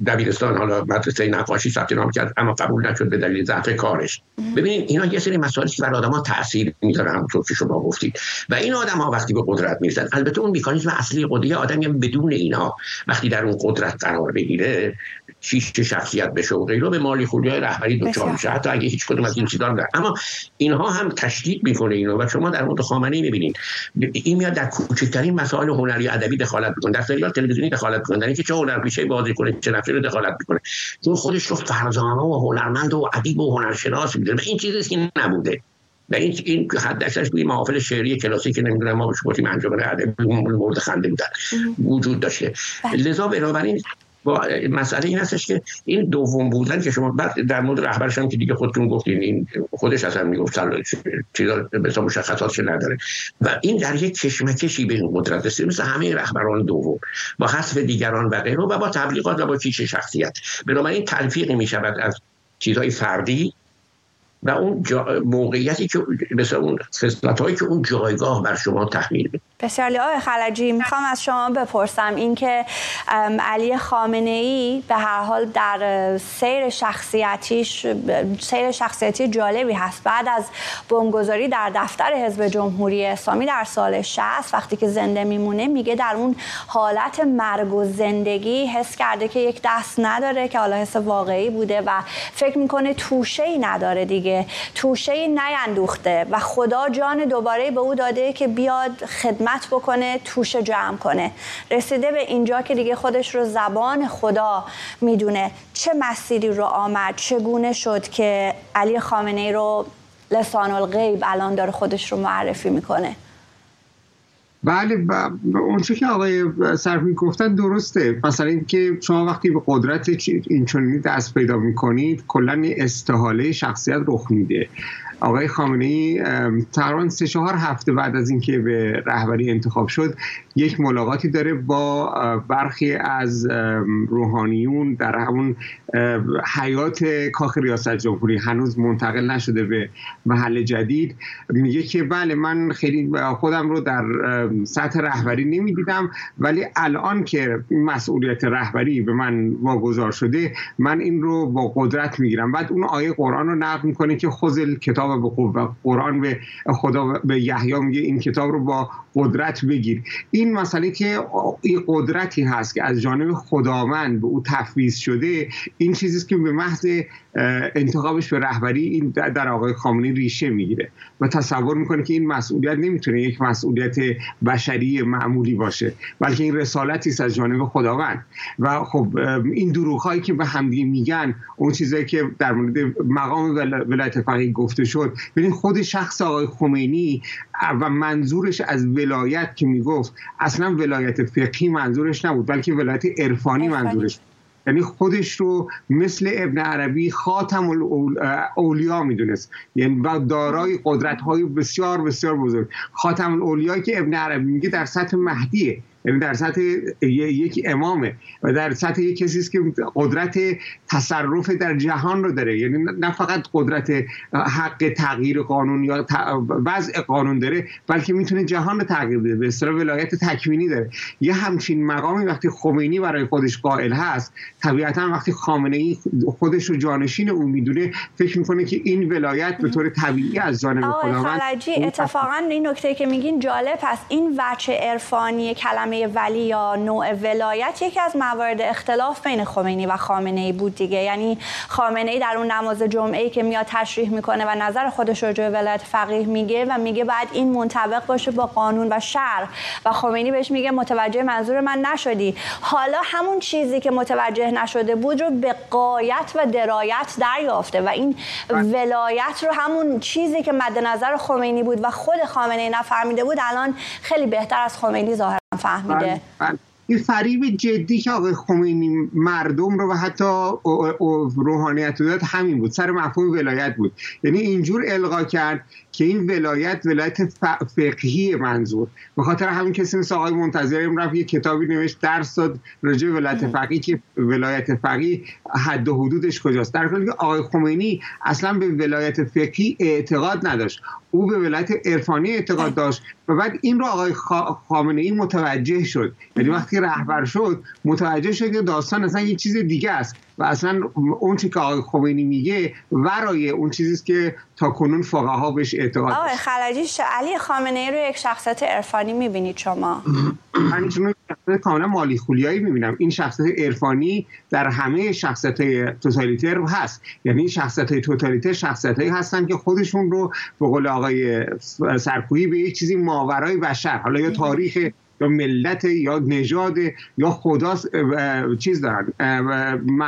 دبیرستان حالا مدرسه نقاشی ثبت نام کرد اما قبول نشد به دلیل ضعف کارش. ببینید اینا یه سری مسائلی که بر آدم‌ها تاثیر میذاره، همونطور که شما گفتید، و این آدم‌ها وقتی به قدرت میرسن، البته اون مکانیزم اصلی قدرت آدمی بدون اینا وقتی در اون قدرت قرار بگیره چیش شخصیت بشه و غیره، به مالی خولیای رهبری دچار میشه، حتی اگه هیچ کدوم از این چیزا نداره. اما اینها هم تشدید میکنه اینو، و شما در مورد خامنه‌ای میبینید این میاد در کوچکترین مسائل هنری ادبی دخالت میکنه، در سریال تلویزیونی دخالت میکنه، اینکه چه هنرپیشه بازی کنه چه نفری رو دخالت میکنه، چون خودش رو فرزانه و هنرمند و ادیب و هنرشناس میدونه. این چیزی که نبوده و این حد اکثرش توی محافل شعری کلاسیک نمیدونم ما بهش گفتیم انجمن ادبی مورد خنده بودن وجود داشته. لذا بنابراین با مسئله این هستش که این دوم بودن که شما بعد در مورد رهبرش هم که دیگه خودتون گفتین، این خودش اصلا میگفت چیزا مثلا مشخصاتش نداره و این در یک کشمکشی به این قدرت رسید، مثل همه رهبران دوم با حذف دیگران و غیره و با تبلیغات و با کیش شخصیت. بنابراین تلفیقی میشود از چیزهای فردی و اون موقعیتی که مثل اون خصلت‌هایی که اون جایگاه بر شما تحمیل می‌کنه. بسیار آقای خلجی، میخوام از شما بپرسم اینکه علی خامنه‌ای به هر حال در سیر شخصیتی جالبی هست. بعد از بمبگذاری در دفتر حزب جمهوری اسلامی در سال 60 وقتی که زنده میمونه میگه در اون حالت مرگ و زندگی حس کرده که یک دست نداره، که حالا حس واقعی بوده و فکر میکنه توشه‌ای نداره دیگه، توشه‌ای نیندوخته و خدا جان دوباره به او داده که بیاد خدمت بکنه، توشه جمع کنه. رسیده به اینجا که دیگه خودش رو زبان خدا میدونه. چه مسیری رو آمد؟ چگونه شد که علی خامنه‌ای رو لسان الغیب الان داره خودش رو معرفی میکنه؟ بله، اونچه که آقای سرکوهی گفتن درسته. مثلا اینکه شما وقتی به قدرت اینچنینی دست پیدا میکنید کلا استحاله شخصیت رخ میده. آقای خامنه‌ای تقریباً 3-4 هفته بعد از اینکه به رهبری انتخاب شد یک ملاقاتی داره با برخی از روحانیون در همون حیات کاخ ریاست جمهوری، هنوز منتقل نشده به محل جدید. میگه که بله من خیلی خودم رو در سطح رهبری نمیدیدم، ولی الان که مسئولیت رهبری به من واگذار شده من این رو با قدرت میگیرم. بعد اون آیه قرآن رو نقل میکنه که خذل کتاب و قرآن به خدا به یحیی میگه این کتاب رو با قدرت بگیر. این مسئله که این قدرتی هست که از جانب خداوند به او تفویض شده، این چیزیست که به محض انتخابش به رهبری این در آقای خامنه‌ای ریشه میگیره و تصور میکنه که این مسئولیت نمیتونه یک مسئولیت بشری معمولی باشه، بلکه این رسالتی است از جانب خداوند. و خب این دروغ هایی که به همدیگه میگن، اون چیزایی که در مورد مقام ولایت فقیه گفته شد، ببین خود شخص آقای خمینی و منظورش از ولایت که میگفت اصلا ولایت فقهی منظورش نبود، بلکه ولایت عرفانی منظورش بود. یعنی خودش رو مثل ابن عربی خاتم الاولیا میدونست، یعنی دارای قدرت های بسیار بسیار بزرگ. خاتم الاولیایی که ابن عربی میگه در سطح مهدیه، یعنی در سطح یک امامه و در سطح یک کسی است که قدرت تصرف در جهان رو داره، یعنی نه فقط قدرت حق تغییر قانون یا وضع قانون داره، بلکه میتونه جهان رو تغییر بده، به اصطلاح ولایت تکوینی داره. یه همچین مقامی وقتی خمینی برای خودش قائل هست، طبیعتا وقتی خامنه‌ای خودش رو جانشین او میدونه فکر میکنه که این ولایت به طور طبیعی از جانب خداوند. آقای خلجی اتفاقا این نکته که میگین جالب هست، این وجه عرفانی کلمه کلمه ولی یا نوع ولایت یکی از موارد اختلاف بین خمینی و خامنه‌ای بود دیگه. یعنی خامنه‌ای در اون نماز جمعه‌ای که میاد تشریح میکنه و نظر خودش رو جوی ولایت فقیه میگه و میگه بعد این منطبق باشه با قانون و شرع، و خمینی بهش میگه متوجه منظور من نشدی. حالا همون چیزی که متوجه نشده بود رو به غایت و درایت دریافته و این ولایت رو، همون چیزی که مد نظر خمینی بود و خود خامنه‌ای نفهمیده بود، الان خیلی بهتر از خمینی ظاهرا فهمیده. این فریب جدی که آقای خمینی مردم رو و حتی روحانیت داد همین بود، سر مفهوم ولایت بود. یعنی اینجور القا کرد که این ولایت فقهی منظور، به خاطر همین کسی مثل آقای منتظر رفت یه کتابی نوشت درس داد راجع به ولایت فقهی که ولایت فقهی حد و حدودش کجاست، در حالی که آقای خمینی اصلا به ولایت فقهی اعتقاد نداشت، او به ولایت عرفانی اعتقاد داشت و بعد این رو آقای خامنه‌ای متوجه شد. یعنی وقتی رهبر شد متوجه شد که داستان اصلا یه چیز دیگه است و اصلا اون چیزی که آقای خمینی میگه ورای اون چیزیست که تاکنون فقها بهش اعتقاد داشتن. آقای خلجی، علی خامنه‌ای رو یک شخصیت عرفانی میبینید شما؟ من چون شخصیت کاملا مالی خولیایی میبینم. این شخصیت عرفانی در همه شخصیت‌های توتالیتر هست. یعنی شخصیت‌های توتالیتر شخصیت‌هایی هستن که خودشون رو به قول آقای سرکوهی به یک چیزی ماورای بشر، حالا یا تاریخ یا ملت یا نژاد یا خدا چیز دارن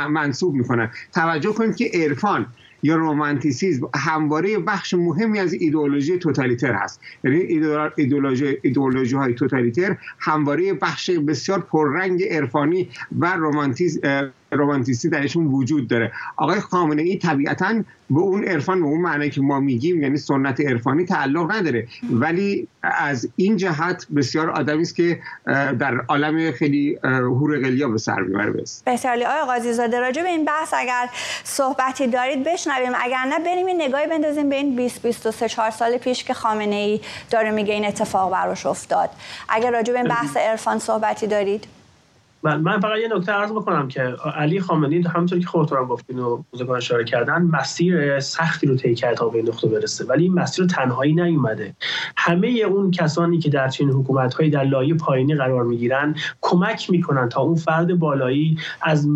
منسوب میکنن. توجه کنید که عرفان یا رومانتیسیزم همواره بخش مهمی از ایدئولوژی توتالیتر هست. یعنی ایدئولوژی های توتالیتر همواره بخش بسیار پررنگ عرفانی و رومانتیسی درشون وجود داره. آقای خامنه‌ای طبیعتاً به اون عرفان، به اون معنی که ما میگیم یعنی سنت عرفانی، تعلق نداره، ولی از این جهت بسیار آدمی است که در عالم خیلی هورقلیا به سر میبره. بهترلی آقای قاضی‌زاده، راجع به این بحث اگر صحبتی دارید بشنویم، اگر نه بریم یه نگاهی بندازیم به این 20-23-4 سال پیش که خامنه‌ای داره میگه این اتفاق براش افتاد. اگر راجع به این بحث عرفان صحبتی دارید. من فقط یه نکته عرض بکنم که علی خامنه‌ای همونطور که خودتون گفتین و بزرگان اشاره کردن، مسیر سختی رو طی کرد تا به این نقطه برسه، ولی این مسیر رو تنهایی نیومده. همه اون کسانی که در چنین حکومت‌هایی در لایه پایینی قرار می‌گیرن کمک می‌کنن تا اون فرد بالایی از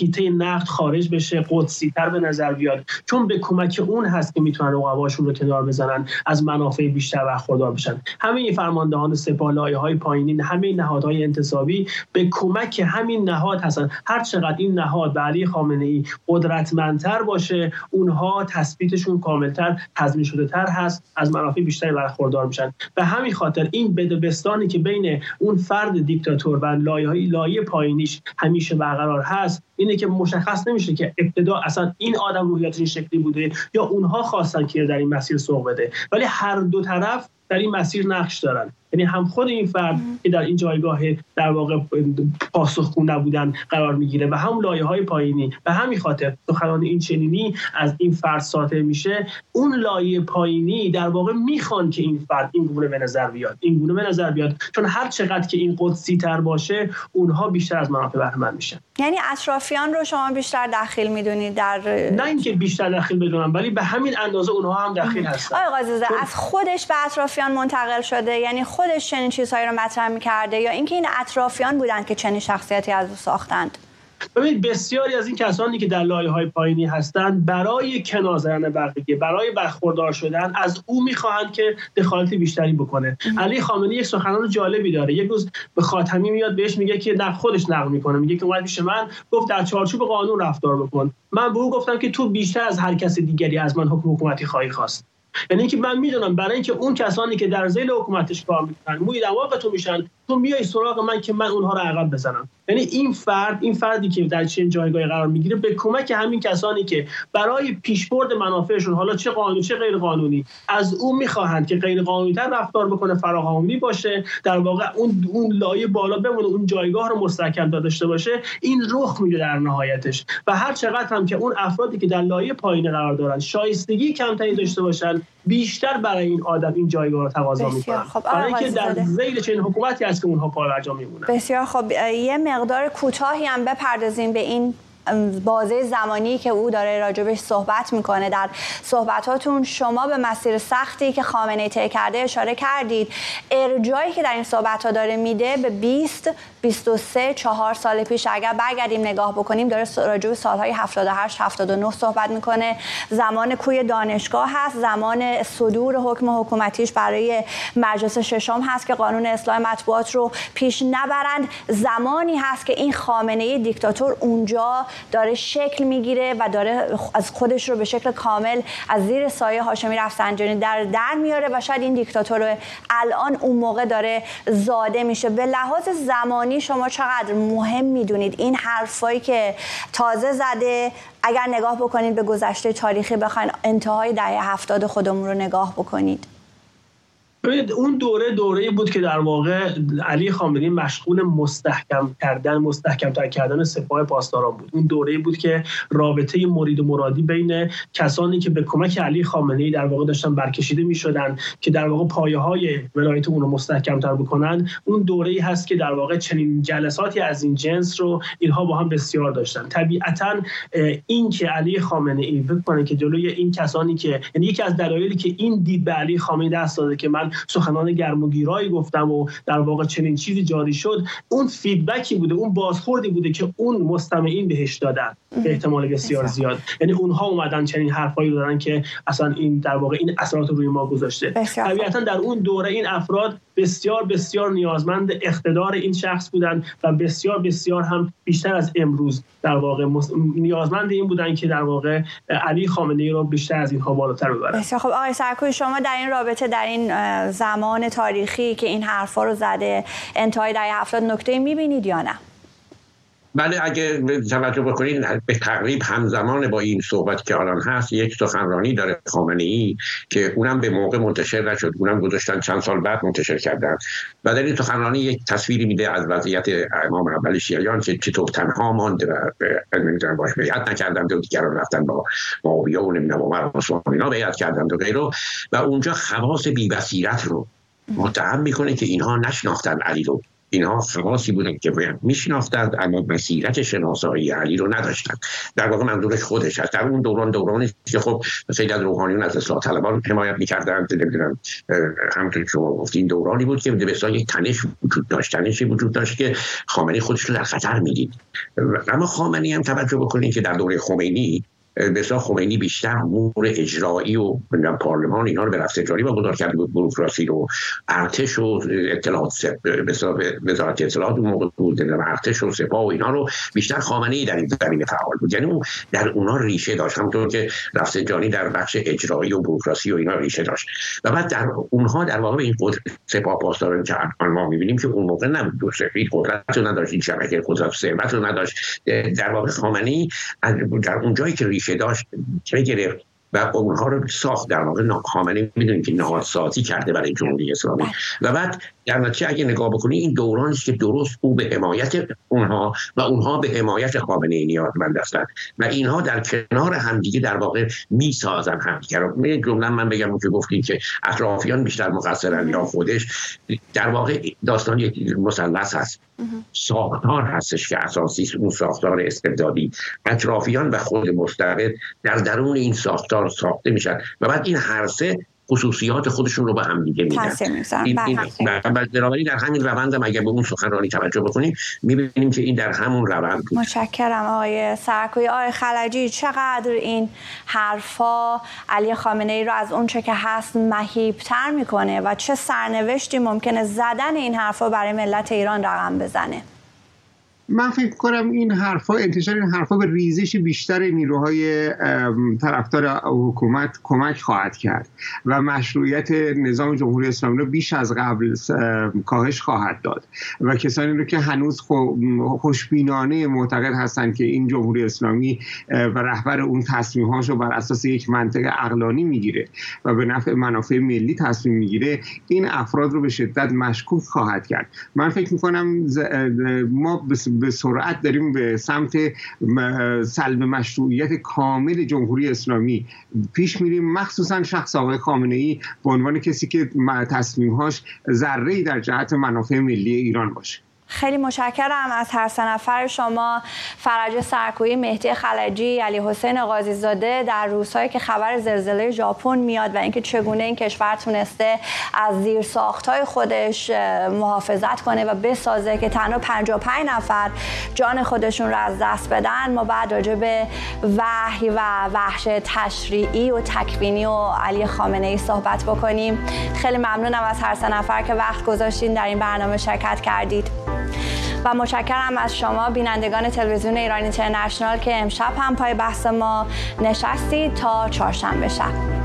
حیطه نقد خارج بشه، قدسی‌تر به نظر بیاد، چون به کمک اون هست که می‌تونن رقباشون رو کنار بزنن، از منافع بیشتر برخوردار بشن. همه فرماندهان سپاه، لایه‌های پایینی، همه نهادهای انتصابی به کمک همین نهاد هستن. هر چقدر این نهاد به علی خامنه‌ای قدرتمندتر باشه، اونها تثبیتشون کاملتر، تضمین شده تر هست، از منافع بیشتری برخوردار میشن. به همین خاطر این بدبستانی که بین اون فرد دیکتاتور و لایه پایینیش همیشه برقرار هست، اینه که مشخص نمیشه که ابتدا اصلا این آدم روحیاتش این شکلی بوده یا اونها خواستن که در این مسیر سوق بده، ولی هر دو طرف در این مسیر نقش دارن. یعنی هم خود این فرد که در این جایگاه در واقع پاسخگو نبودن قرار میگیره و هم لایه‌های پایینی. به همین خاطر سخنان این چنینی از این فرد ساطع میشه. اون لایه پایینی در واقع میخوان که این فرد این گونه به نظر بیاد، چون هر چقدر که این قدسی تر باشه، اونها بیشتر از منافع بهره‌مند میشن. یعنی اطرافیان رو شما بیشتر دخیل میدونید در، نه اینکه بیشتر دخیل بدونم، ولی به همین اندازه اونها هم دخیل هستن. آقای قاضی‌زاده، از خودش به اطرافیان منتقل شده، یعنی خودش چنین چیزهایی رو مطرح می‌کرده یا اینکه این اطرافیان بودند که چنین شخصیتی از او ساختند؟ ببینید، بسیاری از این کسانی که در لایه‌های پایینی هستند برای کنار زدن بقیه، برای برخوردار شدن از او می‌خواهند که دخالت بیشتری بکنه. علی خامنه‌ای یک سخنان جالبی داره. یک روز به خاتمی میاد بهش میگه که در خودش نقل میکنه، میگه که اومد پیش من گفت در چارچوب قانون رفتار بکن، من به او گفتم که تو بیشتر از هر کس دیگری از من حکومتی خواهی خواست. یعنی که من میدونم برای اینکه اون کسانی که در ذیل حکومتش کار میکنن موی دماغتون میشن، تو میای سراغ من که من اونها رو عقب بزنم. یعنی این فردی که در چنین جایگاهی قرار میگیره به کمک همین کسانی که برای پیشبرد منافعشون، حالا چه قانونی چه غیر قانونی، از اون میخواهند که غیر قانونی تر رفتار بکنه، فراهانی باشه، در واقع اون لایه بالا بمونه، اون جایگاه رو مستحکم داشته باشه. این رخ میده در نهایتش. و هر چقدر هم که اون افرادی که در لایه پایین قرار دارن شایستگی کمتری داشته باشن، بیشتر برای این آدم این جایگاه رو تقاضا میکنن، برای اینکه در ذیل چنین حکومتی که اونها پا برجا میمونن. بسیار خب، یه مقدار کوتاهی هم بپردازیم به این بازه زمانی که او داره راجبش صحبت میکنه. در صحبتاتون شما به مسیر سختی که خامنه‌ای طی کرده اشاره کردید. ارجایی که در این صحبت‌ها داره میده به 23-4 سال پیش اگر برگردیم نگاه بکنیم، داره راجب سالهای 78-79 صحبت میکنه. زمان کوی دانشگاه هست، زمان صدور حکم حکومتیش برای مجلس ششم هست که قانون اصلاح مطبوعات رو پیش نبرند. زمانی هست که این خامنه‌ای دیکتاتور اونجا داره شکل میگیره و داره از خودش رو به شکل کامل از زیر سایه هاشمی رفسنجانی در میاره و شاید این دیکتاتور الان اون موقع داره زاده میشه. به لحاظ زمانی شما چقدر مهم میدونید این حرفایی که تازه زده، اگر نگاه بکنید به گذشته تاریخی، بخواید انتهای دهه 70 خودمون رو نگاه بکنید؟ اون دوره بود که در واقع علی خامنه‌ای مشغول مستحکم‌تر کردن سپاه پاسداران بود. اون دوره بود که رابطه مرید و مرادی بین کسانی که به کمک علی خامنه‌ای در واقع داشتن برکشیده می‌شدن که در واقع پایه‌های ولایت اون رو مستحکم‌تر بکنن، اون دوره‌ای هست که در واقع چنین جلساتی از این جنس رو اینها با هم بسیار داشتن. طبیعتاً این که علی خامنه‌ای بکنه که جلوی این کسانی که، یعنی یکی از دلایلی که این دید به علی خامنه‌ای دست داده که من سخنان گرم و گیرایی گفتم و در واقع چنین چیزی جاری شد، اون فیدبکی بوده، اون بازخوردی بوده که اون مستمعین بهش دادن به احتمال بسیار زیاد. یعنی اونها اومدن چنین حرفایی دادن که اصلا این در واقع این اثرات روی ما گذاشته. طبیعتا در اون دوره این افراد بسیار بسیار نیازمند اقتدار این شخص بودن و بسیار بسیار هم بیشتر از امروز در واقع نیازمند این بودن که در واقع علی خامنه‌ای رو بیشتر از اینها بالاتر ببرن. خب آقای سرکوهی، شما در این رابطه، در این زمان تاریخی که این حرفا رو زده، انتهای دهه 70 نکته می‌بینید یا نه؟ بله، اگه توجه بکنید به تقریب همزمان با این صحبت که الان هست یک سخنرانی داره خامنه‌ای که اونم به موقع منتشر نشد، اونم گذاشتن چند سال بعد منتشر کردن. و در این سخنرانی یک تصویری میده از وضعیت امام اول شیعیان که چطور تنها ماند و نمی‌دونن باش بیعت نکردند و دیگران رفتن با معاویه و نمی‌دونم عمر عثمانی‌ها بیعت کردند و غیره، و اونجا خواص بی‌بصیرت رو متهم میکنه که اینها نشناختن علی رو. اینها خواصی بودن که باید میشنافتند اما بصیرت شناسایی علی رو نداشتند. در واقع منظورش خودش هست. در اون دورانی که خب خیلی از روحانیون از اصلاح طلبان حمایت می‌کردند، همونطور که شما گفتین دورانی بود که بسیار یک تنشی وجود داشت که خامنه‌ای خودش رو در خطر می‌دید. اما خامنه‌ای هم توجه بکنید که در دوره خمینی، بسیار خمینی بیشتر امور اجرایی و پارلمان اینا رو به رفسنجانی واگذار کرد، بوروکراسی رو، ارتش و اطلاعات، وزارت اطلاعات اون موقع بود، ارتش و سپاه و اینا رو بیشتر خامنه‌ای در این زمینه فعال بود. یعنی اون در اونا ریشه داشت، همونطور که رفسنجانی در بخش اجرایی و بوروکراسی و اینا ریشه داشت. و بعد در اونها در واقع این سپاه پاسداران که ما می‌بینیم که اون موقع نبود، این قدرت رو نداشت، این شبکه قدرت ثروت رو نداشت. در واقع خامنه‌ای در اون جایی که که داشت گرفت و اونها رو ساخت. در واقع خامنه‌ای میدونید که نهادسازی کرده برای جمهوری اسلامی. و بعد در نتیجه اگه نگاه بکنید این دورانی که درست او به حمایت اونها و اونها به حمایت خامنه‌ای نیازمند هستند و اینها در کنار همدیگه در واقع میسازن همدیگه رو. یه جمله من بگم که گفتید که اطرافیان بیشتر مقصرن یا خودش، در واقع داستان یک مثلث هست، ساختار هستش که اساسی اون ساختار استبدادی، اطرافیان و خود مستبد در درون این ساختار ساخته میشن و بعد این هر سه خصوصیات خودشون رو به هم دیگه میدن. بنابراین در همین روند هم اگر به اون سخنرانی توجه بکنیم میبینیم که این در همون روند بود. متشکرم آقای سرکوهی. آقای خلجی، چقدر این حرفا علی خامنه‌ای رو از اون چه که هست مهیب‌تر میکنه و چه سرنوشتی ممکنه زدن این حرفا برای ملت ایران رقم بزنه؟ من فکر کنم این حرفا، انتشار این حرفا به ریزش بیشتر نیروهای طرفدار حکومت کمک خواهد کرد و مشروعیت نظام جمهوری اسلامی رو بیش از قبل کاهش خواهد داد و کسانی رو که هنوز خوشبینانه معتقد هستند که این جمهوری اسلامی و رهبر اون تصمیم‌هاش رو بر اساس یک منطق عقلانی میگیره و به نفع منافع ملی تصمیم میگیره، این افراد رو به شدت مشکوک خواهد کرد. من فکر می‌کنم ما به سرعت داریم به سمت سلب مشروعیت کامل جمهوری اسلامی پیش میریم، مخصوصا شخص آقای خامنه‌ای به عنوان کسی که تصمیم‌هاش ذره‌ای در جهت منافع ملی ایران باشه. خیلی متشکرم از هر سه نفر شما، فرج سرکوهی، مهدی خلجی، علی حسین قاضیزاده، در روزهایی که خبر زلزله ژاپن میاد و اینکه چگونه این کشور تونسته از زیر ساختهای خودش محافظت کنه و بسازه که تنها 55 نفر جان خودشون رو از دست بدن، ما بعد راجع به وحی و وحش تشریعی و تکوینی و علی خامنه‌ای صحبت بکنیم. خیلی ممنونم از هر سه نفر که وقت گذاشتین در این برنامه شرکت کردید و متشکرم از شما بینندگان تلویزیون ایران اینترنشنال که امشب هم پای بحث ما نشستید. تا چهارشنبه شب.